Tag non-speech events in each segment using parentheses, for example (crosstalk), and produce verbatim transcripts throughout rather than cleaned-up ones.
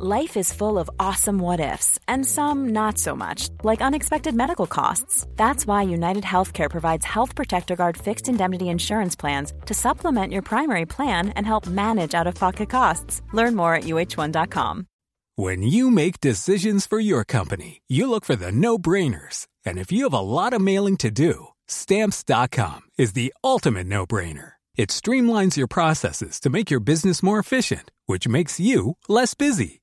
Life is full of awesome what-ifs, and some not so much, like unexpected medical costs. That's why United Healthcare provides Health Protector Guard fixed indemnity insurance plans to supplement your primary plan and help manage out-of-pocket costs. Learn more at U H one dot com. When you make decisions for your company, you look for the no-brainers. And if you have a lot of mailing to do, Stamps dot com is the ultimate no-brainer. It streamlines your processes to make your business more efficient, which makes you less busy.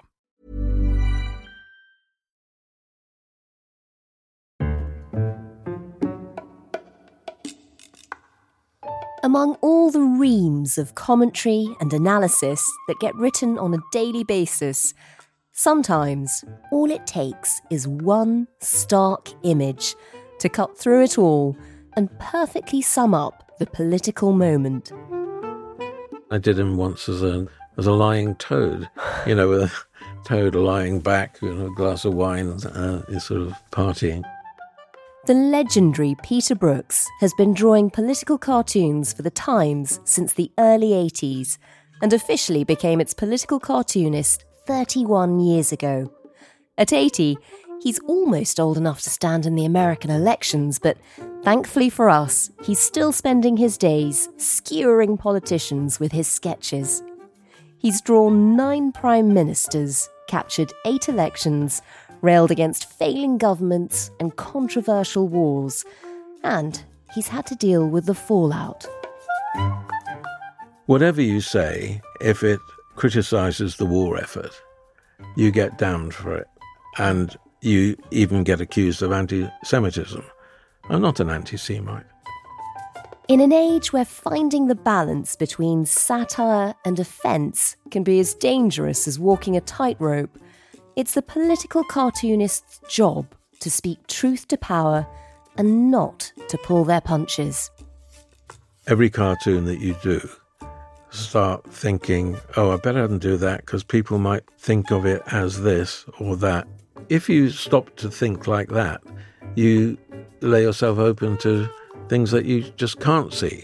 Among all the reams of commentary and analysis that get written on a daily basis, sometimes all it takes is one stark image to cut through it all and perfectly sum up the political moment. I did him once as a as a lying toad, you know, with a toad lying back, you know, a glass of wine, uh, is sort of partying. The legendary Peter Brookes has been drawing political cartoons for The Times since the early eighties and officially became its political cartoonist thirty-one years ago. At eighty, he's almost old enough to stand in the American elections, but thankfully for us, he's still spending his days skewering politicians with his sketches. He's drawn nine prime ministers, captured eight elections, railed against failing governments and controversial wars. And he's had to deal with the fallout. Whatever you say, if it criticises the war effort, you get damned for it. And you even get accused of anti-Semitism. I'm not an anti-Semite. In an age where finding the balance between satire and offence can be as dangerous as walking a tightrope, it's the political cartoonist's job to speak truth to power and not to pull their punches. Every cartoon that you do, start thinking, oh, I better not do that because people might think of it as this or that. If you stop to think like that, you lay yourself open to things that you just can't see.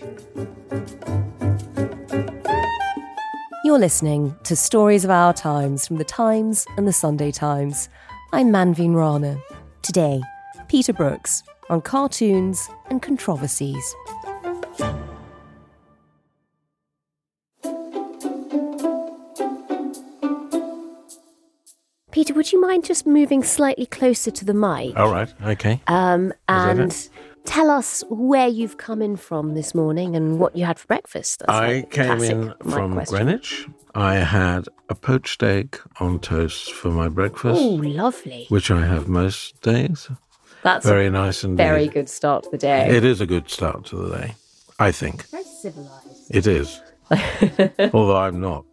You're listening to Stories of Our Times from The Times and The Sunday Times. I'm Manveen Rana. Today, Peter Brookes on cartoons and controversies. Peter, would you mind just moving slightly closer to the mic? All right, OK. Um, and tell us where you've come in from this morning and what you had for breakfast. That's I like came in from question. Greenwich. I had a poached egg on toast for my breakfast. Oh, lovely. Which I have most days. That's very nice indeed. Very good start to the day. It is a good start to the day, I think. Very civilised. It is. Although I'm not.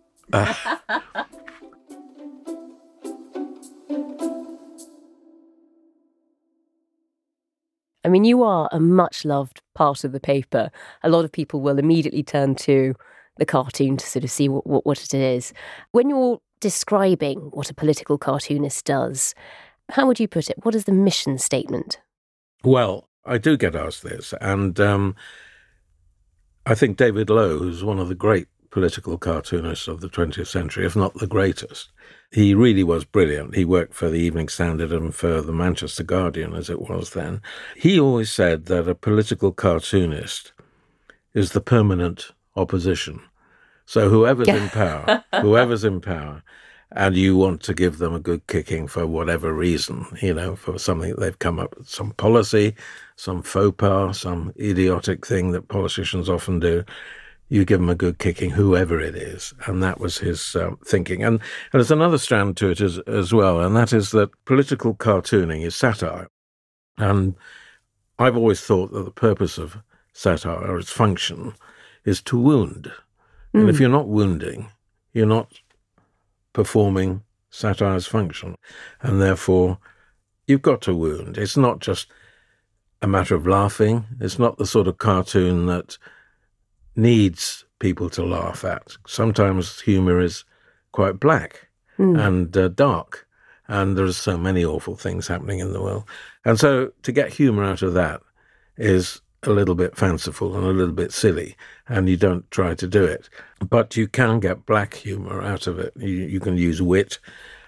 I mean, you are a much-loved part of the paper. A lot of people will immediately turn to the cartoon to sort of see what, what, what it is. When you're describing what a political cartoonist does, how would you put it? What is the mission statement? Well, I do get asked this, and um, I think David Lowe, who's one of the great political cartoonists of the twentieth century, if not the greatest, he really was brilliant. He worked for the Evening Standard and for the Manchester Guardian, as it was then. He always said that a political cartoonist is the permanent opposition. So whoever's in power, whoever's in power, and you want to give them a good kicking for whatever reason, you know, for something they've come up with, some policy, some faux pas, some idiotic thing that politicians often do, you give them a good kicking, whoever it is. And that was his uh, thinking. And, and there's another strand to it as, as well, and that is that political cartooning is satire. And I've always thought that the purpose of satire, or its function, is to wound. Mm. And if you're not wounding, you're not performing satire's function. And therefore, you've got to wound. It's not just a matter of laughing. It's not the sort of cartoon that needs people to laugh at. Sometimes humour is quite black mm. and uh, dark, and there are so many awful things happening in the world. And so to get humour out of that is a little bit fanciful and a little bit silly, and you don't try to do it. But you can get black humour out of it. You, you can use wit,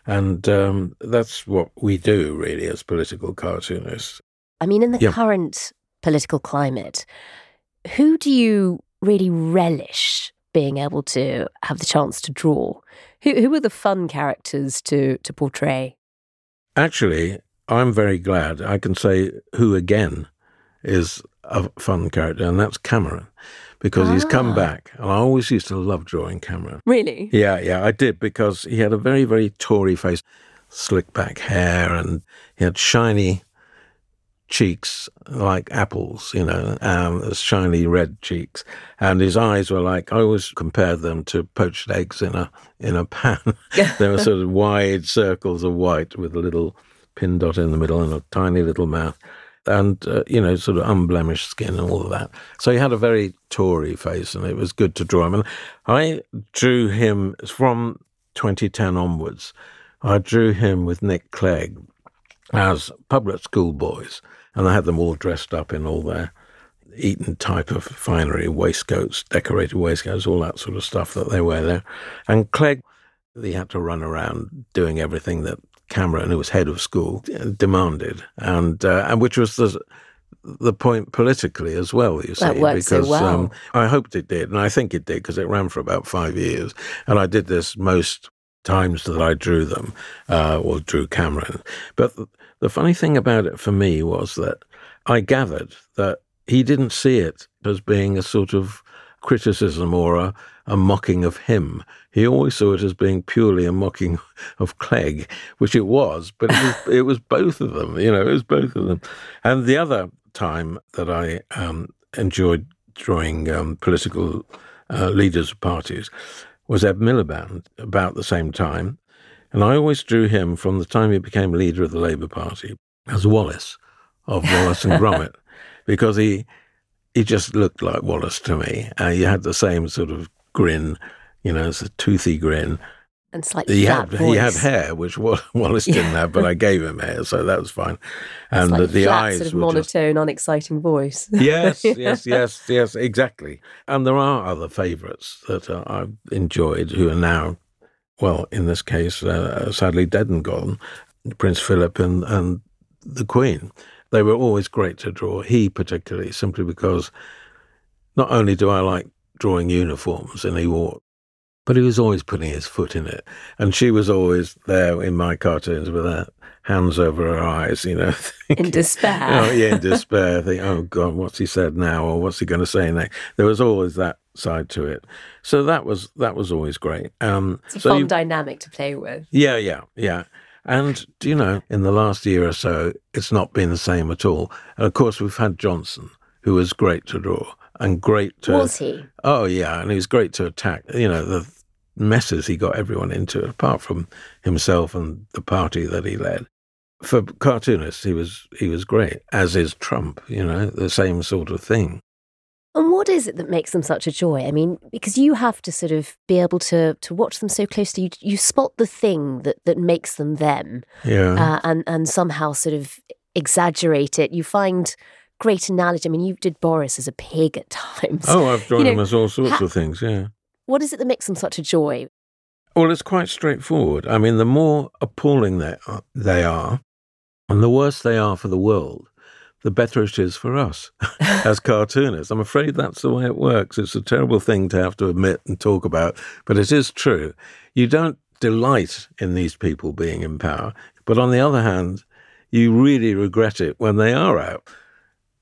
and um, that's what we do, really, as political cartoonists. I mean, in the yeah. current political climate, who do you really relish being able to have the chance to draw? Who who are the fun characters to, to portray? Actually, I'm very glad I can say who again is a fun character, and that's Cameron, because ah. he's come back. And I always used to love drawing Cameron. Really? Yeah, yeah, I did, because he had a very, very Tory face, slick back hair, and he had shiny cheeks like apples, you know, um, shiny red cheeks. And his eyes were like, I always compared them to poached eggs in a in a pan. They were sort of wide circles of white with a little pin dot in the middle and a tiny little mouth and, uh, you know, sort of unblemished skin and all of that. So he had a very Tory face, and it was good to draw him. And I drew him from twenty ten onwards. I drew him with Nick Clegg as public school boys, and I had them all dressed up in all their Eton type of finery, waistcoats, decorated waistcoats, all that sort of stuff that they wear there. And Clegg, he had to run around doing everything that Cameron, who was head of school, demanded, and uh, and which was the the point politically as well, you see. That worked because, so well. Um, I hoped it did, and I think it did, because it ran for about five years, and I did this most times that I drew them, uh, or drew Cameron. But th- the funny thing about it for me was that I gathered that he didn't see it as being a sort of criticism or a, a mocking of him. He always saw it as being purely a mocking of Clegg, which it was, but it was, it was both of them, you know, it was both of them. And the other time that I um, enjoyed drawing um, political uh, leaders of parties was Ed Miliband, about the same time. And I always drew him from the time he became leader of the Labour Party as Wallace, of Wallace and Gromit, because he he just looked like Wallace to me. Uh, he had the same sort of grin, you know, it's a toothy grin. And slightly he flat had, voice. He had hair, which Wallace didn't yeah. have, but I gave him hair, so that was fine. And like the, the flat, eyes sort of monotone, just unexciting voice. Yes, yes, yes, yes, exactly. And there are other favourites that uh, I've enjoyed who are now, well, in this case, uh, sadly dead and gone, Prince Philip and, and the Queen. They were always great to draw, he particularly, simply because not only do I like drawing uniforms, and he wore, but he was always putting his foot in it. And she was always there in my cartoons with her hands over her eyes, you know. Thinking, in despair. Oh, yeah, in despair. Think, oh, God, what's he said now? Or what's he going to say next? There was always that side to it. So that was that was always great. Um, it's a so fun you, dynamic to play with. Yeah, yeah, yeah. And, you know, in the last year or so, it's not been the same at all. And, of course, we've had Johnson, who was great to draw and great to... Was he? Oh, yeah, and he was great to attack, you know, the messes he got everyone into, apart from himself and the party that he led. For cartoonists, he was he was great, as is Trump, you know, the same sort of thing. And what is it that makes them such a joy? I mean, because you have to sort of be able to to watch them so closely. You, you spot the thing that, that makes them them yeah. uh, and, and somehow sort of exaggerate it. You find great analogy. I mean, you did Boris as a pig at times. Oh, I've drawn you know, him as all sorts ha- of things, yeah. What is it that makes them such a joy? Well, it's quite straightforward. I mean, the more appalling they are, they are, and the worse they are for the world, the better it is for us as cartoonists. I'm afraid that's the way it works. It's a terrible thing to have to admit and talk about, but it is true. You don't delight in these people being in power, but on the other hand, you really regret it when they are out.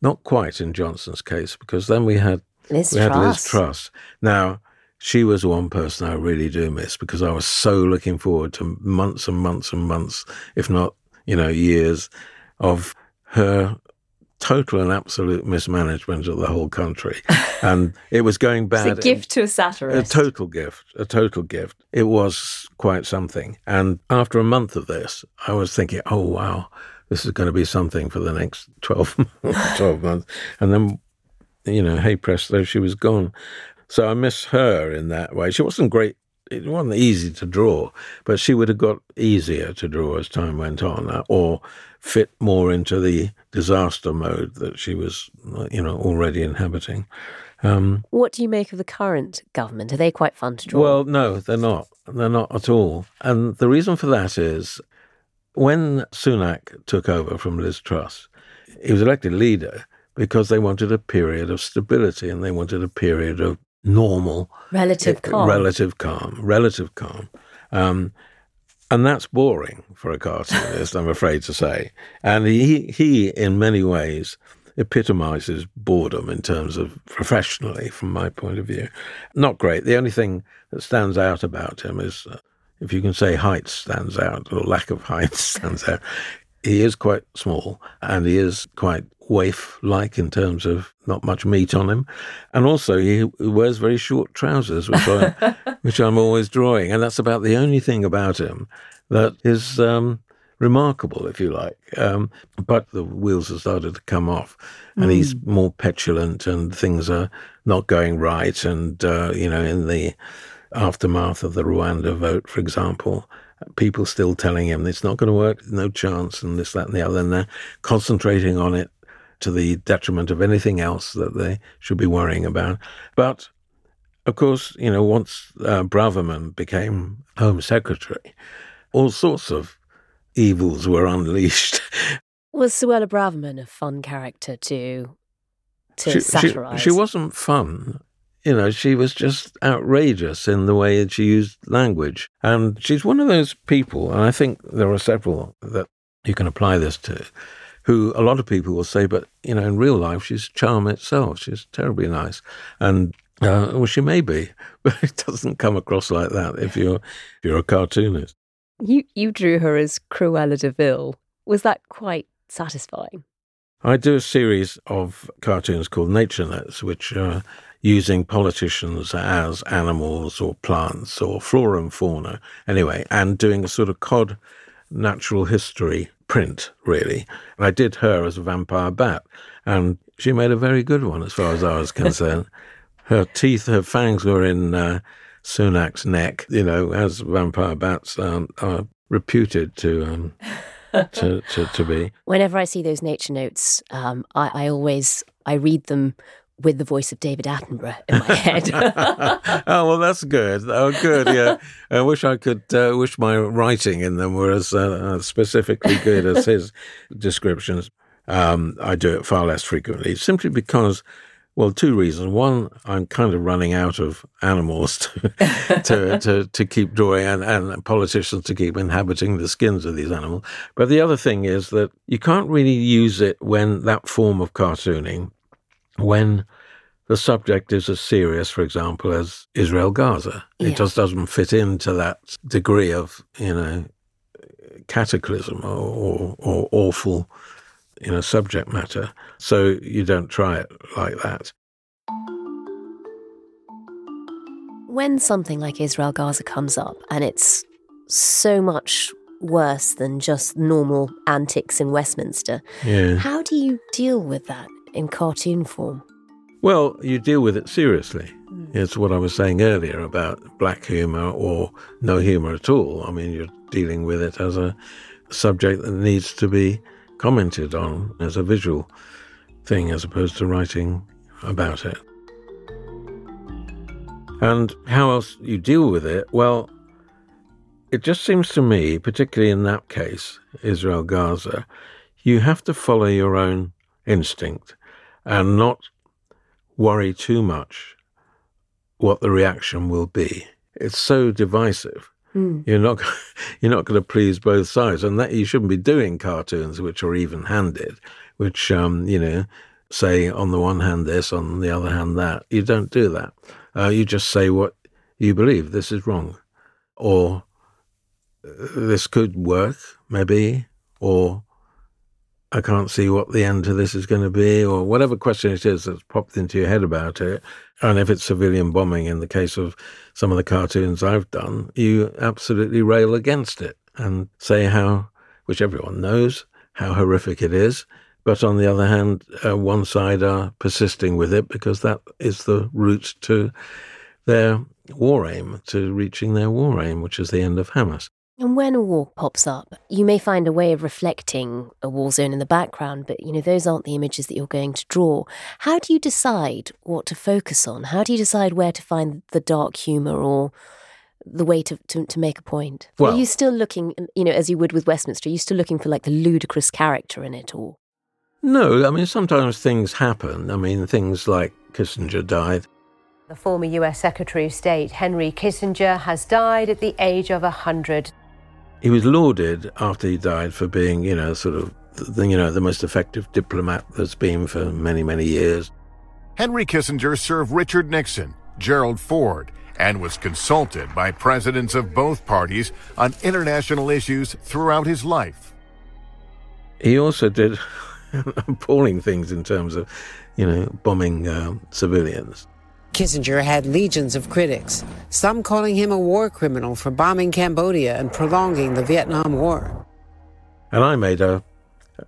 Not quite in Johnson's case, because then we had Liz we Truss. had Liz Truss. Now, she was the one person I really do miss, because I was so looking forward to months and months and months, if not, you know, years of her total and absolute mismanagement of the whole country. And it was going bad. It's a gift to a satirist. A total gift, a total gift. It was quite something. And after a month of this, I was thinking, oh, wow, this is going to be something for the next twelve, (laughs) twelve months. And then, you know, hey, presto, she was gone. So I miss her in that way. She wasn't great. It wasn't easy to draw, but she would have got easier to draw as time went on, or fit more into the disaster mode that she was, you know, already inhabiting. Um, what do you make of the current government? Are they quite fun to draw? Well, no, they're not. They're not at all. And the reason for that is when Sunak took over from Liz Truss, he was elected leader because they wanted a period of stability and they wanted a period of normal relative calm relative calm relative calm um and that's boring for a cartoonist, I'm afraid to say, and he he in many ways epitomizes boredom in terms of professionally, from my point of view. Not great. The only thing that stands out about him is, uh, if you can say height stands out, or lack of height stands out, he is quite small and he is quite waif-like in terms of not much meat on him. And also he wears very short trousers, which, I, which I'm always drawing. And that's about the only thing about him that is um, remarkable, if you like. Um, but the wheels have started to come off and mm. he's more petulant and things are not going right. And, uh, you know, in the aftermath of the Rwanda vote, for example, people still telling him it's not going to work, no chance, and this, that and the other. And they're concentrating on it to the detriment of anything else that they should be worrying about. But, of course, you know, once uh, Braverman became Home Secretary, all sorts of evils were unleashed. Was Suella Braverman a fun character to, to she, satirise? She, she wasn't fun. You know, she was just outrageous in the way that she used language. And she's one of those people, and I think there are several that you can apply this to, who a lot of people will say, but, you know, in real life, she's charm itself. She's terribly nice. And, uh, well, she may be, but it doesn't come across like that if you're, if you're a cartoonist. You, you drew her as Cruella de Vil. Was that quite satisfying? I do a series of cartoons called Naturelets, which are uh, using politicians as animals or plants or flora and fauna, anyway, and doing a sort of cod natural history print, really. And I did her as a vampire bat, and she made a very good one as far as I was concerned. Her teeth, her fangs were in uh, Sunak's neck, you know, as vampire bats um, are reputed to... Um, to, to, to be. Whenever I see those nature notes, um, I, I always, I read them with the voice of David Attenborough in my head. Oh, well, that's good. Oh, good, yeah. I wish I could, uh, wish my writing in them were as uh, specifically good as his descriptions. Um, I do it far less frequently, simply because, well, two reasons. One, I'm kind of running out of animals to to, to, to keep drawing, and, and politicians to keep inhabiting the skins of these animals. But the other thing is that you can't really use it when that form of cartooning, when the subject is as serious, for example, as Israel-Gaza. Yeah. It just doesn't fit into that degree of, you know, cataclysm or, or, or awful, you know, subject matter. So you don't try it like that. When something like Israel-Gaza comes up and it's so much worse than just normal antics in Westminster, yeah. How do you deal with that in cartoon form? Well, you deal with it seriously. Mm. It's what I was saying earlier about black humour or no humour at all. I mean, you're dealing with it as a subject that needs to be commented on as a visual thing as opposed to writing about it. And how else you deal with it? Well, it just seems to me, particularly in that case, Israel-Gaza, you have to follow your own instinct and not worry too much what the reaction will be. It's so divisive. Mm. You're not you're not going to please both sides, and that you shouldn't be doing cartoons which are even-handed, which um, you know, say on the one hand this, on the other hand that. You don't do that. Uh, you just say what you believe. This is wrong. Or this could work, maybe, or I can't see what the end to this is going to be, or whatever question it is that's popped into your head about it. And if it's civilian bombing, in the case of some of the cartoons I've done, you absolutely rail against it and say how, which everyone knows, how horrific it is. But on the other hand, uh, one side are persisting with it because that is the route to their war aim, to reaching their war aim, which is the end of Hamas. And when a war pops up, you may find a way of reflecting a war zone in the background, but, you know, those aren't the images that you're going to draw. How do you decide what to focus on? How do you decide where to find the dark humour or the way to, to, to make a point? Well, are you still looking, you know, as you would with Westminster, are you still looking for, like, the ludicrous character in it all? No, I mean, sometimes things happen. I mean, things like Kissinger died. The former U S Secretary of State, Henry Kissinger, has died at the age of one hundred. He was lauded after he died for being, you know, sort of, the, you know, the most effective diplomat that's been for many, many years. Henry Kissinger served Richard Nixon, Gerald Ford, and was consulted by presidents of both parties on international issues throughout his life. He also did appalling things in terms of, you know, bombing uh, civilians. Kissinger had legions of critics, some calling him a war criminal for bombing Cambodia and prolonging the Vietnam War. And I made a,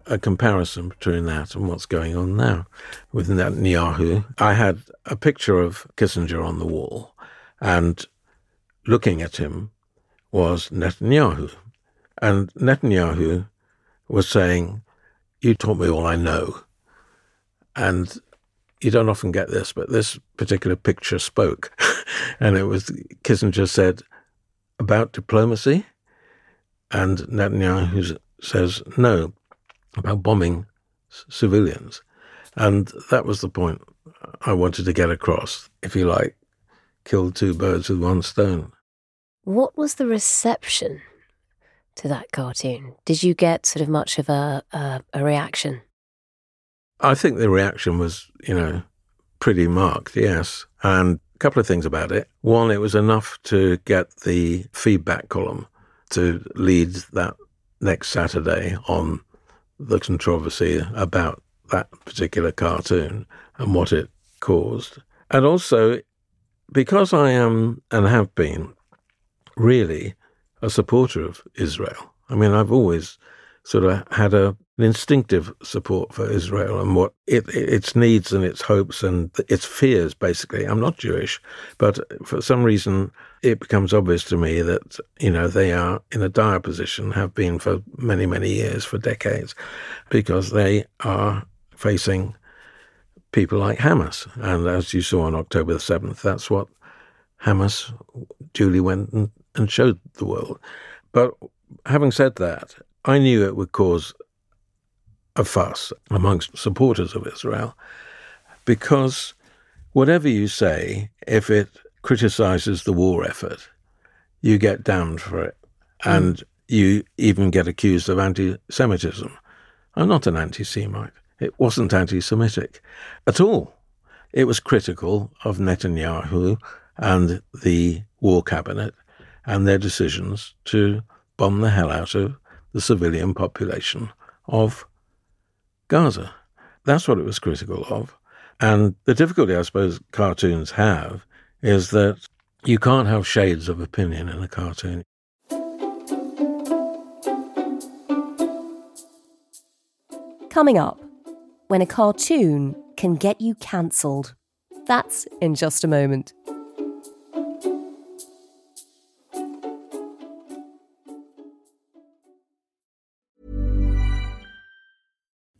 a comparison between that and what's going on now with Netanyahu. I had a picture of Kissinger on the wall, and looking at him was Netanyahu. And Netanyahu was saying, "You taught me all I know." And you don't often get this, but this particular picture spoke. And it was, Kissinger said, about diplomacy. And Netanyahu says, no, about bombing c- civilians. And that was the point I wanted to get across, if you like, kill two birds with one stone. What was the reception to that cartoon? Did you get sort of much of a, a, a reaction? I think the reaction was, you know, pretty marked, yes. And a couple of things about it. One, it was enough to get the feedback column to lead that next Saturday on the controversy about that particular cartoon and what it caused. And also, because I am and have been really a supporter of Israel, I mean, I've always sort of had a an instinctive support for Israel and what it, its needs and its hopes and its fears, basically. I'm not Jewish, but for some reason it becomes obvious to me that, you know, they are in a dire position, have been for many, many years, for decades, because they are facing people like Hamas. And as you saw on October the seventh, that's what Hamas duly went and, and showed the world. But having said that, I knew it would cause a fuss amongst supporters of Israel, because whatever you say, if it criticizes the war effort, you get damned for it. Mm. And you even get accused of anti-Semitism. I'm not an anti-Semite. It wasn't anti-Semitic at all. It was critical of Netanyahu and the war cabinet and their decisions to bomb the hell out of the civilian population of Gaza. That's what it was critical of. And the difficulty, I suppose, cartoons have is that you can't have shades of opinion in a cartoon. Coming up, when a cartoon can get you cancelled. That's in just a moment.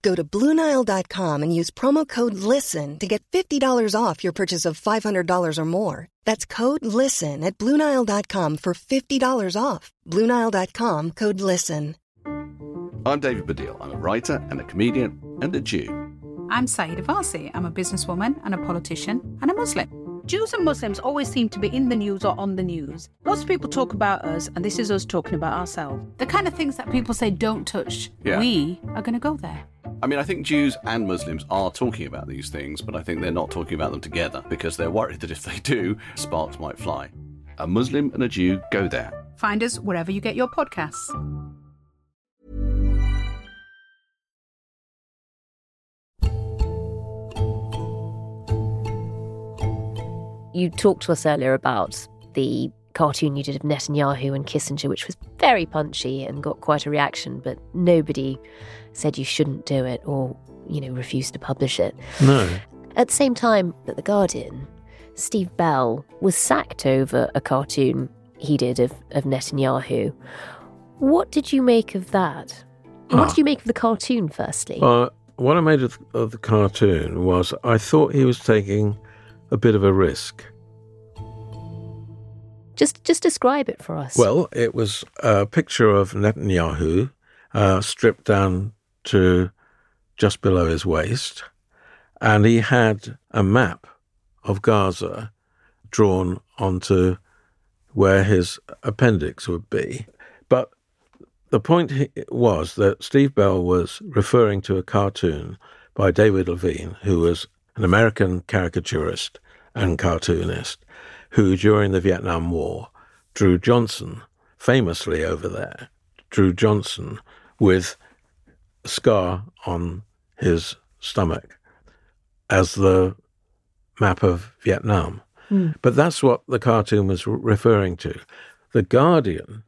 Go to Blue Nile dot com and use promo code LISTEN to get fifty dollars off your purchase of five hundred dollars or more. That's code LISTEN at Blue Nile dot com for fifty dollars off. Blue Nile dot com, code LISTEN. I'm David Baddiel. I'm a writer and a comedian and a Jew. I'm Saeeda Varsi. I'm a businesswoman and a politician and a Muslim. Jews and Muslims always seem to be in the news or on the news. Lots of people talk about us, and this is us talking about ourselves. The kind of things that people say don't touch, yeah. We are going to go there. I mean, I think Jews and Muslims are talking about these things, but I think they're not talking about them together because they're worried that if they do, sparks might fly. A Muslim and a Jew go there. Find us wherever you get your podcasts. You talked to us earlier about the cartoon you did of Netanyahu and Kissinger, which was very punchy and got quite a reaction, but nobody said you shouldn't do it or, you know, refused to publish it. No. At the same time that The Guardian, Steve Bell was sacked over a cartoon he did of, of Netanyahu. What did you make of that? What ah. did you make of the cartoon, firstly? Uh, what I made of, of the cartoon was I thought he was taking a bit of a risk. Just just describe it for us. Well, it was a picture of Netanyahu uh, stripped down to just below his waist, and he had a map of Gaza drawn onto where his appendix would be. But the point was that Steve Bell was referring to a cartoon by David Levine, who was an American caricaturist and cartoonist who, during the Vietnam War, drew Johnson, famously over there, drew Johnson with a scar on his stomach as the map of Vietnam. Mm. But that's what the cartoon was referring to. The Guardian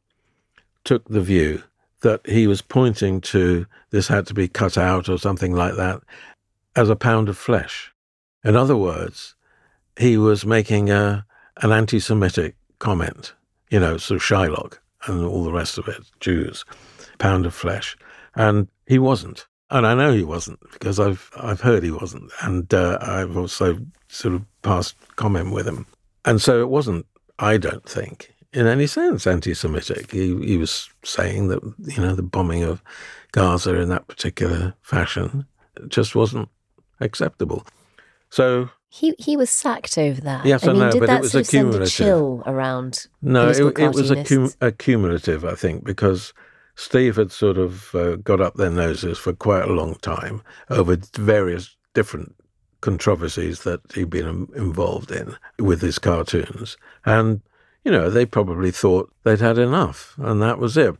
took the view that he was pointing to this had to be cut out or something like that as a pound of flesh. In other words, he was making a, an anti-Semitic comment, you know, so Shylock and all the rest of it, Jews, pound of flesh. And he wasn't. And I know he wasn't, because I've I've heard he wasn't. And uh, I've also sort of passed comment with him. And so it wasn't, I don't think, in any sense, anti-Semitic. He, he was saying that, you know, the bombing of Gaza in that particular fashion just wasn't acceptable. So he he was sacked over that. Yes, I, I mean, know, did but that it was sort of send a chill around? No, it, it was accum- accumulative, I think, because Steve had sort of uh, got up their noses for quite a long time over various different controversies that he'd been involved in with his cartoons, and you know they probably thought they'd had enough, and that was it.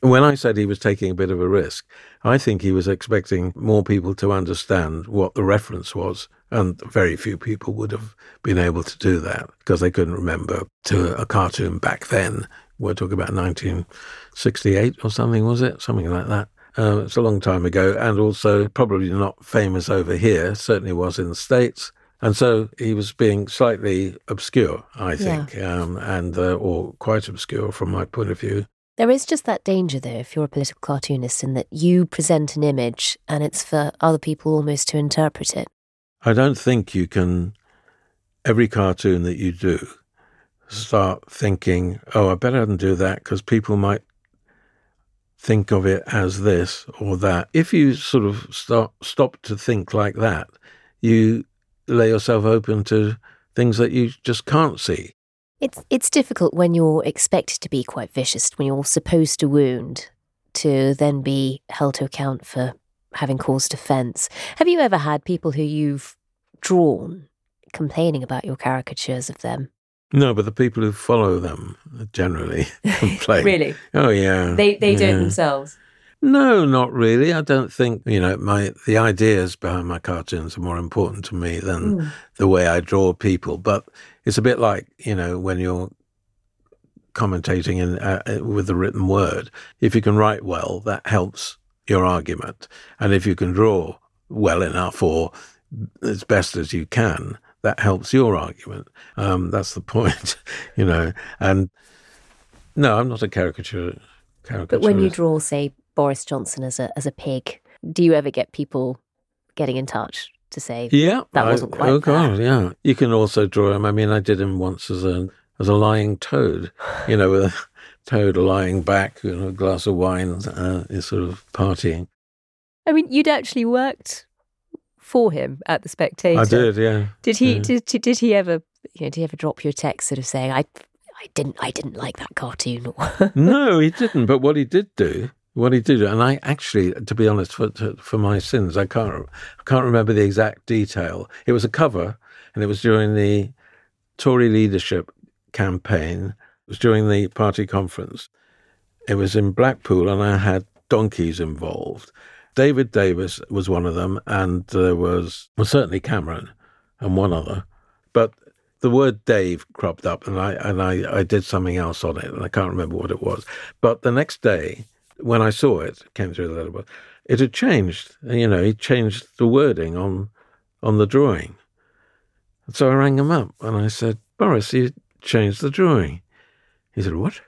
When I said he was taking a bit of a risk, I think he was expecting more people to understand what the reference was, and very few people would have been able to do that because they couldn't remember to a cartoon back then. We're talking about nineteen sixty-eight or something, was it? Something like that. Uh, it's a long time ago, and also probably not famous over here, certainly was in the States. And so he was being slightly obscure, I think, yeah. um, and uh, or quite obscure from my point of view. There is just that danger, though, if you're a political cartoonist, in that you present an image and it's for other people almost to interpret it. I don't think you can, every cartoon that you do, start thinking, oh, I better not do that because people might think of it as this or that. If you sort of start, stop to think like that, you lay yourself open to things that you just can't see. It's it's difficult when you're expected to be quite vicious, when you're supposed to wound, to then be held to account for having caused offence. Have you ever had people who you've drawn complaining about your caricatures of them? No, but the people who follow them generally complain. Really? Oh, yeah. They they yeah. do it themselves? No, not really. I don't think, you know, my the ideas behind my cartoons are more important to me than mm. the way I draw people, but it's a bit like, you know, when you're commentating in, uh, with the written word. If you can write well, that helps your argument. And if you can draw well enough or as best as you can, that helps your argument. Um, that's the point, you know. And no, I'm not a caricature. But when you draw, say, Boris Johnson as a as a pig, do you ever get people getting in touch to say, yeah, that wasn't I, quite? Oh God, fair. Yeah. You can also draw him. I mean, I did him once as a as a lying toad, you know, with a toad lying back, you know, a glass of wine, uh, is sort of partying. I mean, you'd actually worked for him at the Spectator. I did, yeah. Did he? Yeah. Did did he ever? You know, did he ever drop you a text sort of saying, I? I didn't. I didn't like that cartoon. No, he didn't. But what he did do, what he did, do, and I actually, to be honest, for to, for my sins, I can't, I can't remember the exact detail. It was a cover, and it was during the Tory leadership campaign. It was during the party conference. It was in Blackpool, and I had donkeys involved. David Davis was one of them, and there was well, certainly Cameron, and one other, but. The word Dave cropped up, and I and I, I did something else on it, and I can't remember what it was. But the next day, when I saw it, it came through the letterbox, it had changed. You know, he changed the wording on on the drawing. And so I rang him up, and I said, Boris, you changed the drawing. He said, what?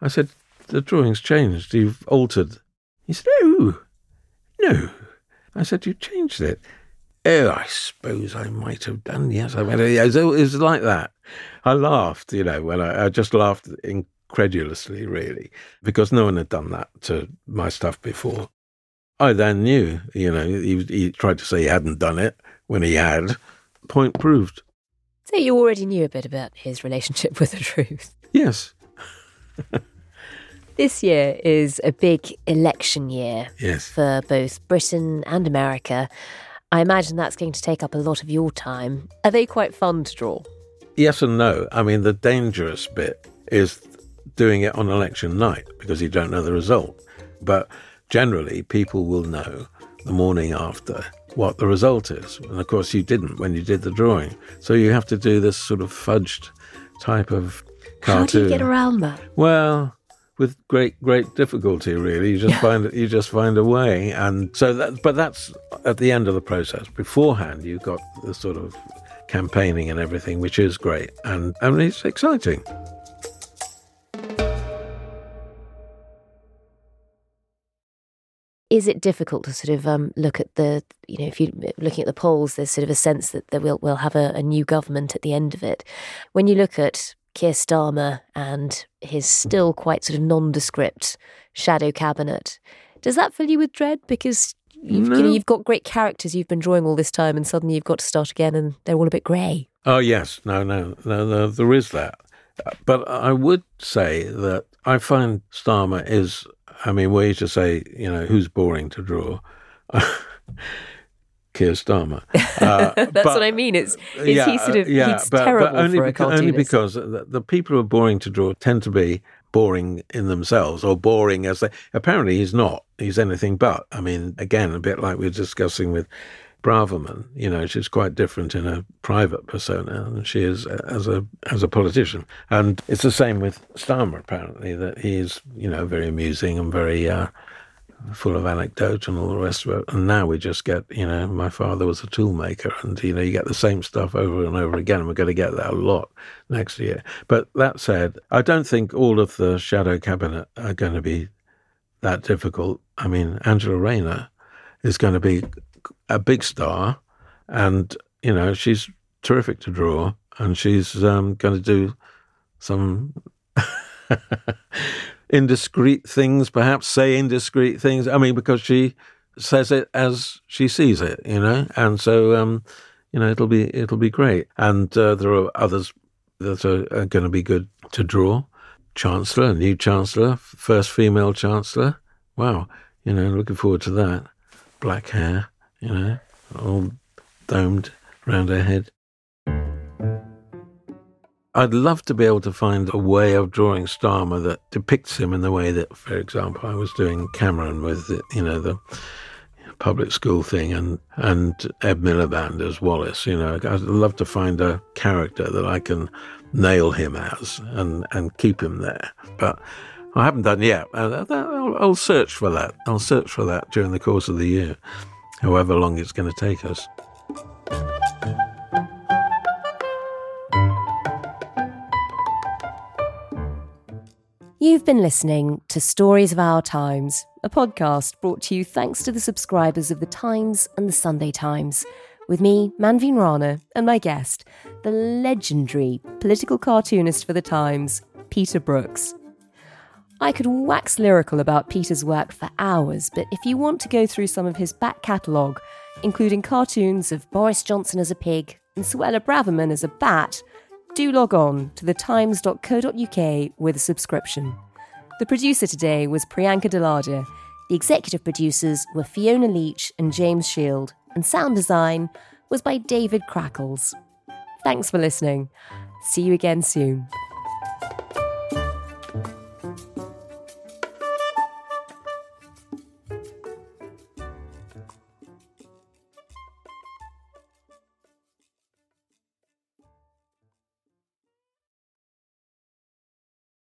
I said, the drawing's changed. You've altered. He said, no, no. I said, you changed it. Oh, I suppose I might have done, yes. I mean, it was like that. I laughed, you know, when I, I just laughed incredulously, really, because no one had done that to my stuff before. I then knew, you know, he, he tried to say he hadn't done it when he had. Point proved. So you already knew a bit about his relationship with the truth. Yes. This year is a big election year yes. for both Britain and America. I imagine that's going to take up a lot of your time. Are they quite fun to draw? Yes and no. I mean, the dangerous bit is doing it on election night because you don't know the result. But generally, people will know the morning after what the result is. And of course, you didn't when you did the drawing. So you have to do this sort of fudged type of cartoon. How do you get around that? Well, with great, great difficulty, really. You just find you just find a way, and so that. But that's at the end of the process. Beforehand, you've got the sort of campaigning and everything, which is great, and I mean, it's exciting. Is it difficult to sort of um, look at the, you know, if you're looking at the polls, there's sort of a sense that there will we'll have a, a new government at the end of it. When you look at Keir Starmer and his still quite sort of nondescript shadow cabinet. Does that fill you with dread? Because you've, no. you know, you've got great characters you've been drawing all this time and suddenly you've got to start again and they're all a bit grey. Oh, yes. No, no, no, no, there is that. But I would say that I find Starmer is, I mean, were you to say, you know, who's boring to draw? Keir Starmer. Uh, That's but, what I mean. It's is yeah, he sort of yeah, he's but, terrible but only for a cartoonist. Only because the, the people who are boring to draw tend to be boring in themselves or boring as they... Apparently he's not. He's anything but. I mean, again, a bit like we were discussing with Braverman. You know, she's quite different in her private persona than she is as a as a politician. And it's the same with Starmer, apparently, that he's, you know, very amusing and very... Uh, full of anecdote and all the rest of it. And now we just get, you know, my father was a toolmaker and, you know, you get the same stuff over and over again. And we're going to get that a lot next year. But that said, I don't think all of the shadow cabinet are going to be that difficult. I mean, Angela Rayner is going to be a big star and, you know, she's terrific to draw and she's um, going to do some... indiscreet things, perhaps say indiscreet things. I mean, because she says it as she sees it, you know, and so um, you know it'll be it'll be great. And uh, there are others that are, are going to be good to draw. Chancellor, new chancellor, first female chancellor. Wow, you know, looking forward to that. Black hair, you know, all domed round her head. I'd love to be able to find a way of drawing Starmer that depicts him in the way that, for example, I was doing Cameron with, the, you know, the public school thing and, and Ed Miliband as Wallace, you know. I'd love to find a character that I can nail him as and, and keep him there. But I haven't done yet. I'll, I'll search for that. I'll search for that during the course of the year, however long it's going to take us. You've been listening to Stories of Our Times, a podcast brought to you thanks to the subscribers of The Times and The Sunday Times, with me, Manveen Rana, and my guest, the legendary political cartoonist for The Times, Peter Brookes. I could wax lyrical about Peter's work for hours, but if you want to go through some of his back catalogue, including cartoons of Boris Johnson as a pig and Suella Braverman as a bat, do log on to the times dot co dot u k with a subscription. The producer today was Priyanka Daladia. The executive producers were Fiona Leach and James Shield, and sound design was by David Crackles. Thanks for listening. See you again soon.